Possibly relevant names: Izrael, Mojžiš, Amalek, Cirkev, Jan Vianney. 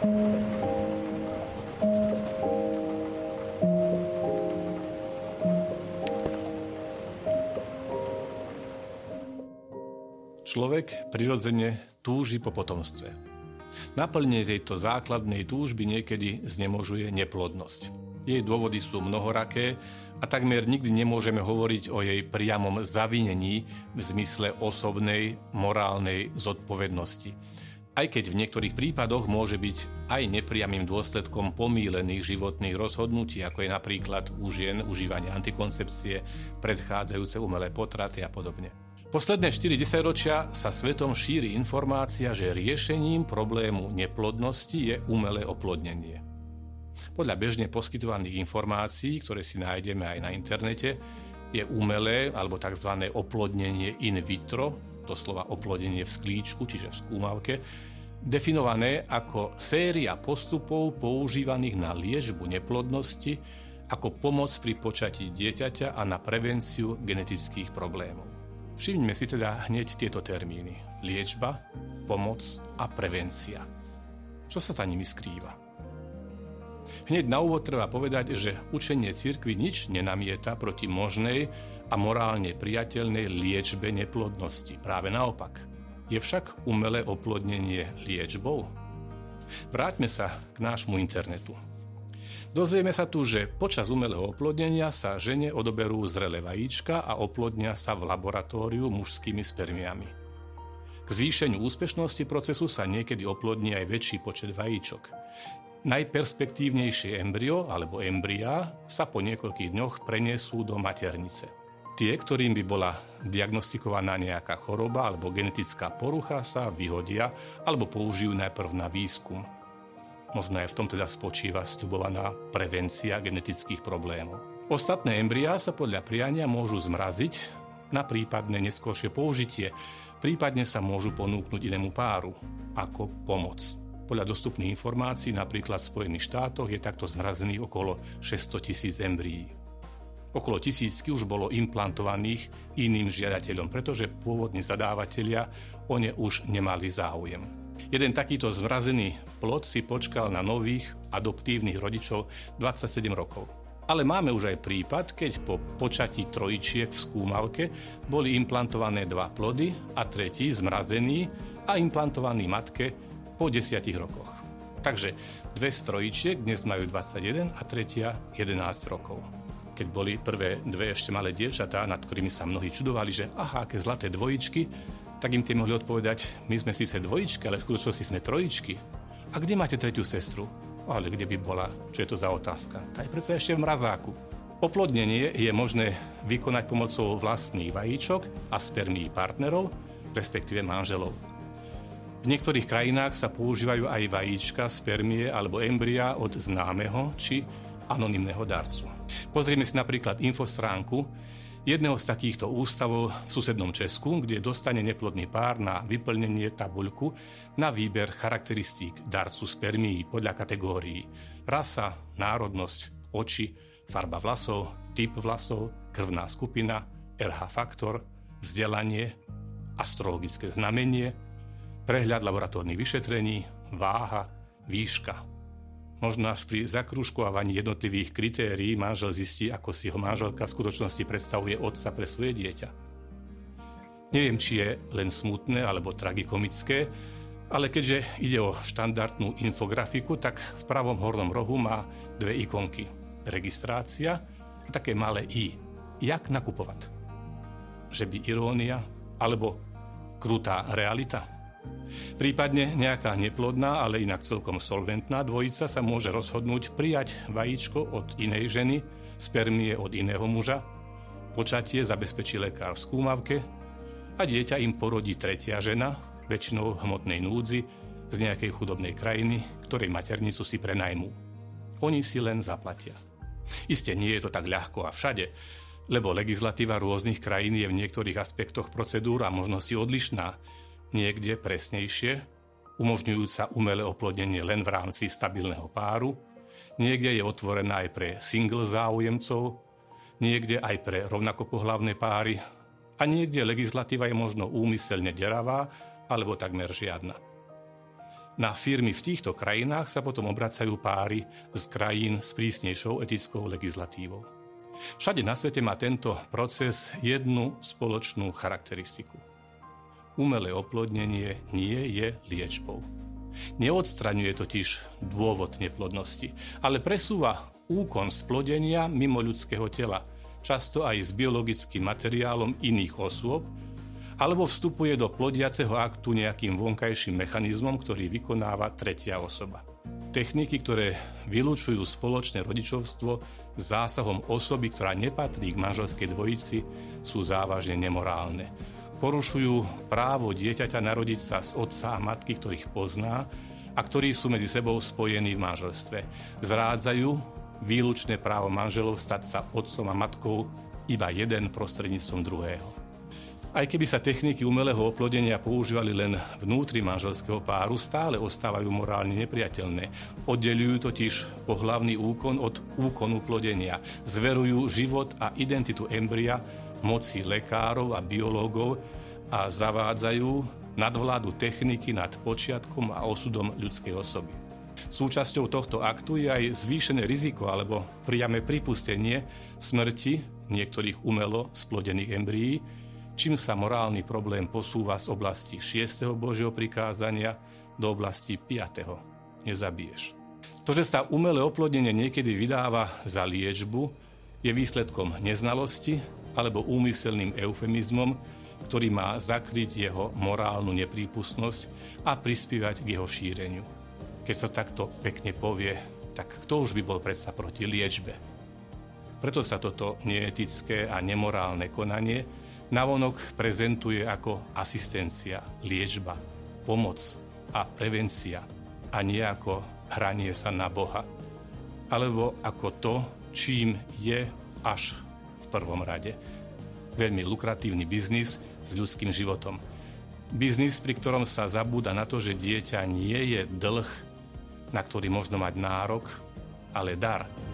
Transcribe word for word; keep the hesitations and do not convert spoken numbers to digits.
Človek prirodzene túži po potomstve. Naplnenie tejto základnej túžby niekedy znemožuje neplodnosť. Jej dôvody sú mnohoraké a takmer nikdy nemôžeme hovoriť o jej priamom zavinení v zmysle osobnej, morálnej zodpovednosti. Aj keď v niektorých prípadoch môže byť aj nepriamym dôsledkom pomýlených životných rozhodnutí, ako je napríklad u žien užívanie antikoncepcie, predchádzajúce umelé potraty a podobne. Posledné štyri desaťročia sa svetom šíri informácia, že riešením problému neplodnosti je umelé oplodnenie. Podľa bežne poskytovaných informácií, ktoré si nájdeme aj na internete, je umelé alebo tzv. Oplodnenie in vitro, doslova oplodnenie v sklíčku, čiže v skúmavke, definované ako séria postupov používaných na liečbu neplodnosti, ako pomoc pri počatí dieťaťa a na prevenciu genetických problémov. Všimnime si teda hneď tieto termíny. Liečba, pomoc a prevencia. Čo sa za nimi skrýva? Hneď na úvod treba povedať, že učenie cirkvi nič nenamieta proti možnej a morálne priateľnej liečbe neplodnosti. Práve naopak. Je však umelé oplodnenie liečbou? Vráťme sa k nášmu internetu. Dozvieme sa tu, že počas umelého oplodnenia sa žene odoberú zrelé vajíčka a oplodnia sa v laboratóriu mužskými spermiami. K zvýšeniu úspešnosti procesu sa niekedy oplodní aj väčší počet vajíčok. Najperspektívnejšie embryo alebo embryá sa po niekoľkých dňoch prenesú do maternice. Tie, ktorým by bola diagnostikovaná nejaká choroba alebo genetická porucha, sa vyhodia alebo použijú najprv na výskum. Možno aj v tom teda spočíva sľubovaná prevencia genetických problémov. Ostatné embryá sa podľa priania môžu zmraziť na prípadné neskôršie použitie, prípadne sa môžu ponúknuť inému páru ako pomoc. Podľa dostupných informácií napríklad v Spojených štátoch je takto zmrazených okolo šesťsto tisíc embryí. Okolo tisícky už bolo implantovaných iným žiadateľom, pretože pôvodní zadávatelia o ne už nemali záujem. Jeden takýto zmrazený plod si počkal na nových adoptívnych rodičov dvadsaťsedem rokov. Ale máme už aj prípad, keď po počatí trojičiek v skúmavke boli implantované dva plody a tretí zmrazený a implantovaný matke po desiatich rokoch. Takže dve z trojičiek dnes majú dvadsaťjeden a tretia jedenásť rokov. Keď boli prvé dve ešte malé dievčatá, nad ktorými sa mnohí čudovali, že aha, aké zlaté dvojičky, tak im tie mohli odpovedať, my sme síce dvojičky, ale v skutočnosti sme trojičky. A kde máte tretiu sestru? Ale kde by bola? Čo je to za otázka? Tá je predsa ešte v mrazáku. Oplodnenie je možné vykonať pomocou vlastných vajíčok a spermií partnerov, respektíve manželov. V niektorých krajinách sa používajú aj vajíčka, spermie alebo embryá od známeho či anonymného darcu. Pozrieme si napríklad infostránku jedného z takýchto ústavov v susednom Česku, kde dostane neplodný pár na vyplnenie tabuľku na výber charakteristík darcu spermií podľa kategórií rasa, národnosť, oči, farba vlasov, typ vlasov, krvná skupina, er há faktor, vzdelanie, astrologické znamenie, prehľad laboratórnych vyšetrení, váha, výška. Možno až pri zakrúžkovaní jednotlivých kritérií manžel zistí, ako si ho manželka v skutočnosti predstavuje otca pre svoje dieťa. Neviem, či je len smutné alebo tragikomické, ale keďže ide o štandardnú infografiku, tak v pravom hornom rohu má dve ikonky. Registrácia a také malé i. Jak nakupovať? Že by irónia alebo krutá realita? Prípadne nejaká neplodná, ale inak celkom solventná dvojica sa môže rozhodnúť prijať vajíčko od inej ženy, spermie od iného muža, počatie zabezpečí lekár v skúmavke a dieťa im porodí tretia žena, väčšinou v hmotnej núdzi, z nejakej chudobnej krajiny, ktorej maternicu si prenajmú. Oni si len zaplatia. Isté nie je to tak ľahko a všade, lebo legislatíva rôznych krajín je v niektorých aspektoch procedúr a možnosti odlišná, niekde presnejšie, umožňujúca umelé oplodnenie len v rámci stabilného páru, niekde je otvorená aj pre single záujemcov, niekde aj pre rovnakopohlavné páry a niekde legislatíva je možno úmyselne deravá alebo takmer žiadna. Na firmy v týchto krajinách sa potom obracajú páry z krajín s prísnejšou etickou legislatívou. Všade na svete má tento proces jednu spoločnú charakteristiku. Umelé oplodnenie nie je liečbou. Neodstraňuje totiž dôvod neplodnosti, ale presúva úkon splodenia mimo ľudského tela, často aj s biologickým materiálom iných osôb, alebo vstupuje do plodiaceho aktu nejakým vonkajším mechanizmom, ktorý vykonáva tretia osoba. Techniky, ktoré vylúčujú spoločné rodičovstvo zásahom osoby, ktorá nepatrí k manželskej dvojici, sú závažne nemorálne. Porušujú právo dieťaťa narodiť sa z otca a matky, ktorých pozná a ktorí sú medzi sebou spojení v manželstve. Zrádzajú výlučné právo manželov stať sa otcom a matkou iba jeden prostredníctvom druhého. Aj keby sa techniky umelého oplodenia používali len vnútri manželského páru, stále ostávajú morálne nepriateľné. Oddeľujú totiž pohlavný úkon od úkonu plodenia. Zverujú život a identitu embria moci lekárov a biológov a zavádzajú nadvládu techniky nad počiatkom a osudom ľudskej osoby. Súčasťou tohto aktu je aj zvýšené riziko alebo priame pripustenie smrti niektorých umelo splodených embryí, čím sa morálny problém posúva z oblasti šiesteho Božieho prikázania do oblasti piateho Nezabiješ. To, že sa umelé oplodnenie niekedy vydáva za liečbu, je výsledkom neznalosti alebo úmyselným eufemizmom, ktorý má zakryť jeho morálnu neprípustnosť a prispievať k jeho šíreniu. Keď sa takto pekne povie, tak kto už by bol predsa proti liečbe? Preto sa toto neetické a nemorálne konanie navonok prezentuje ako asistencia, liečba, pomoc a prevencia a nie ako hranie sa na Boha, alebo ako to, čím je až v prvom rade veľmi lukratívny biznis s ľudským životom. Biznis, pri ktorom sa zabúda na to, že dieťa nie je dlh, na ktorý možno mať nárok, ale dar.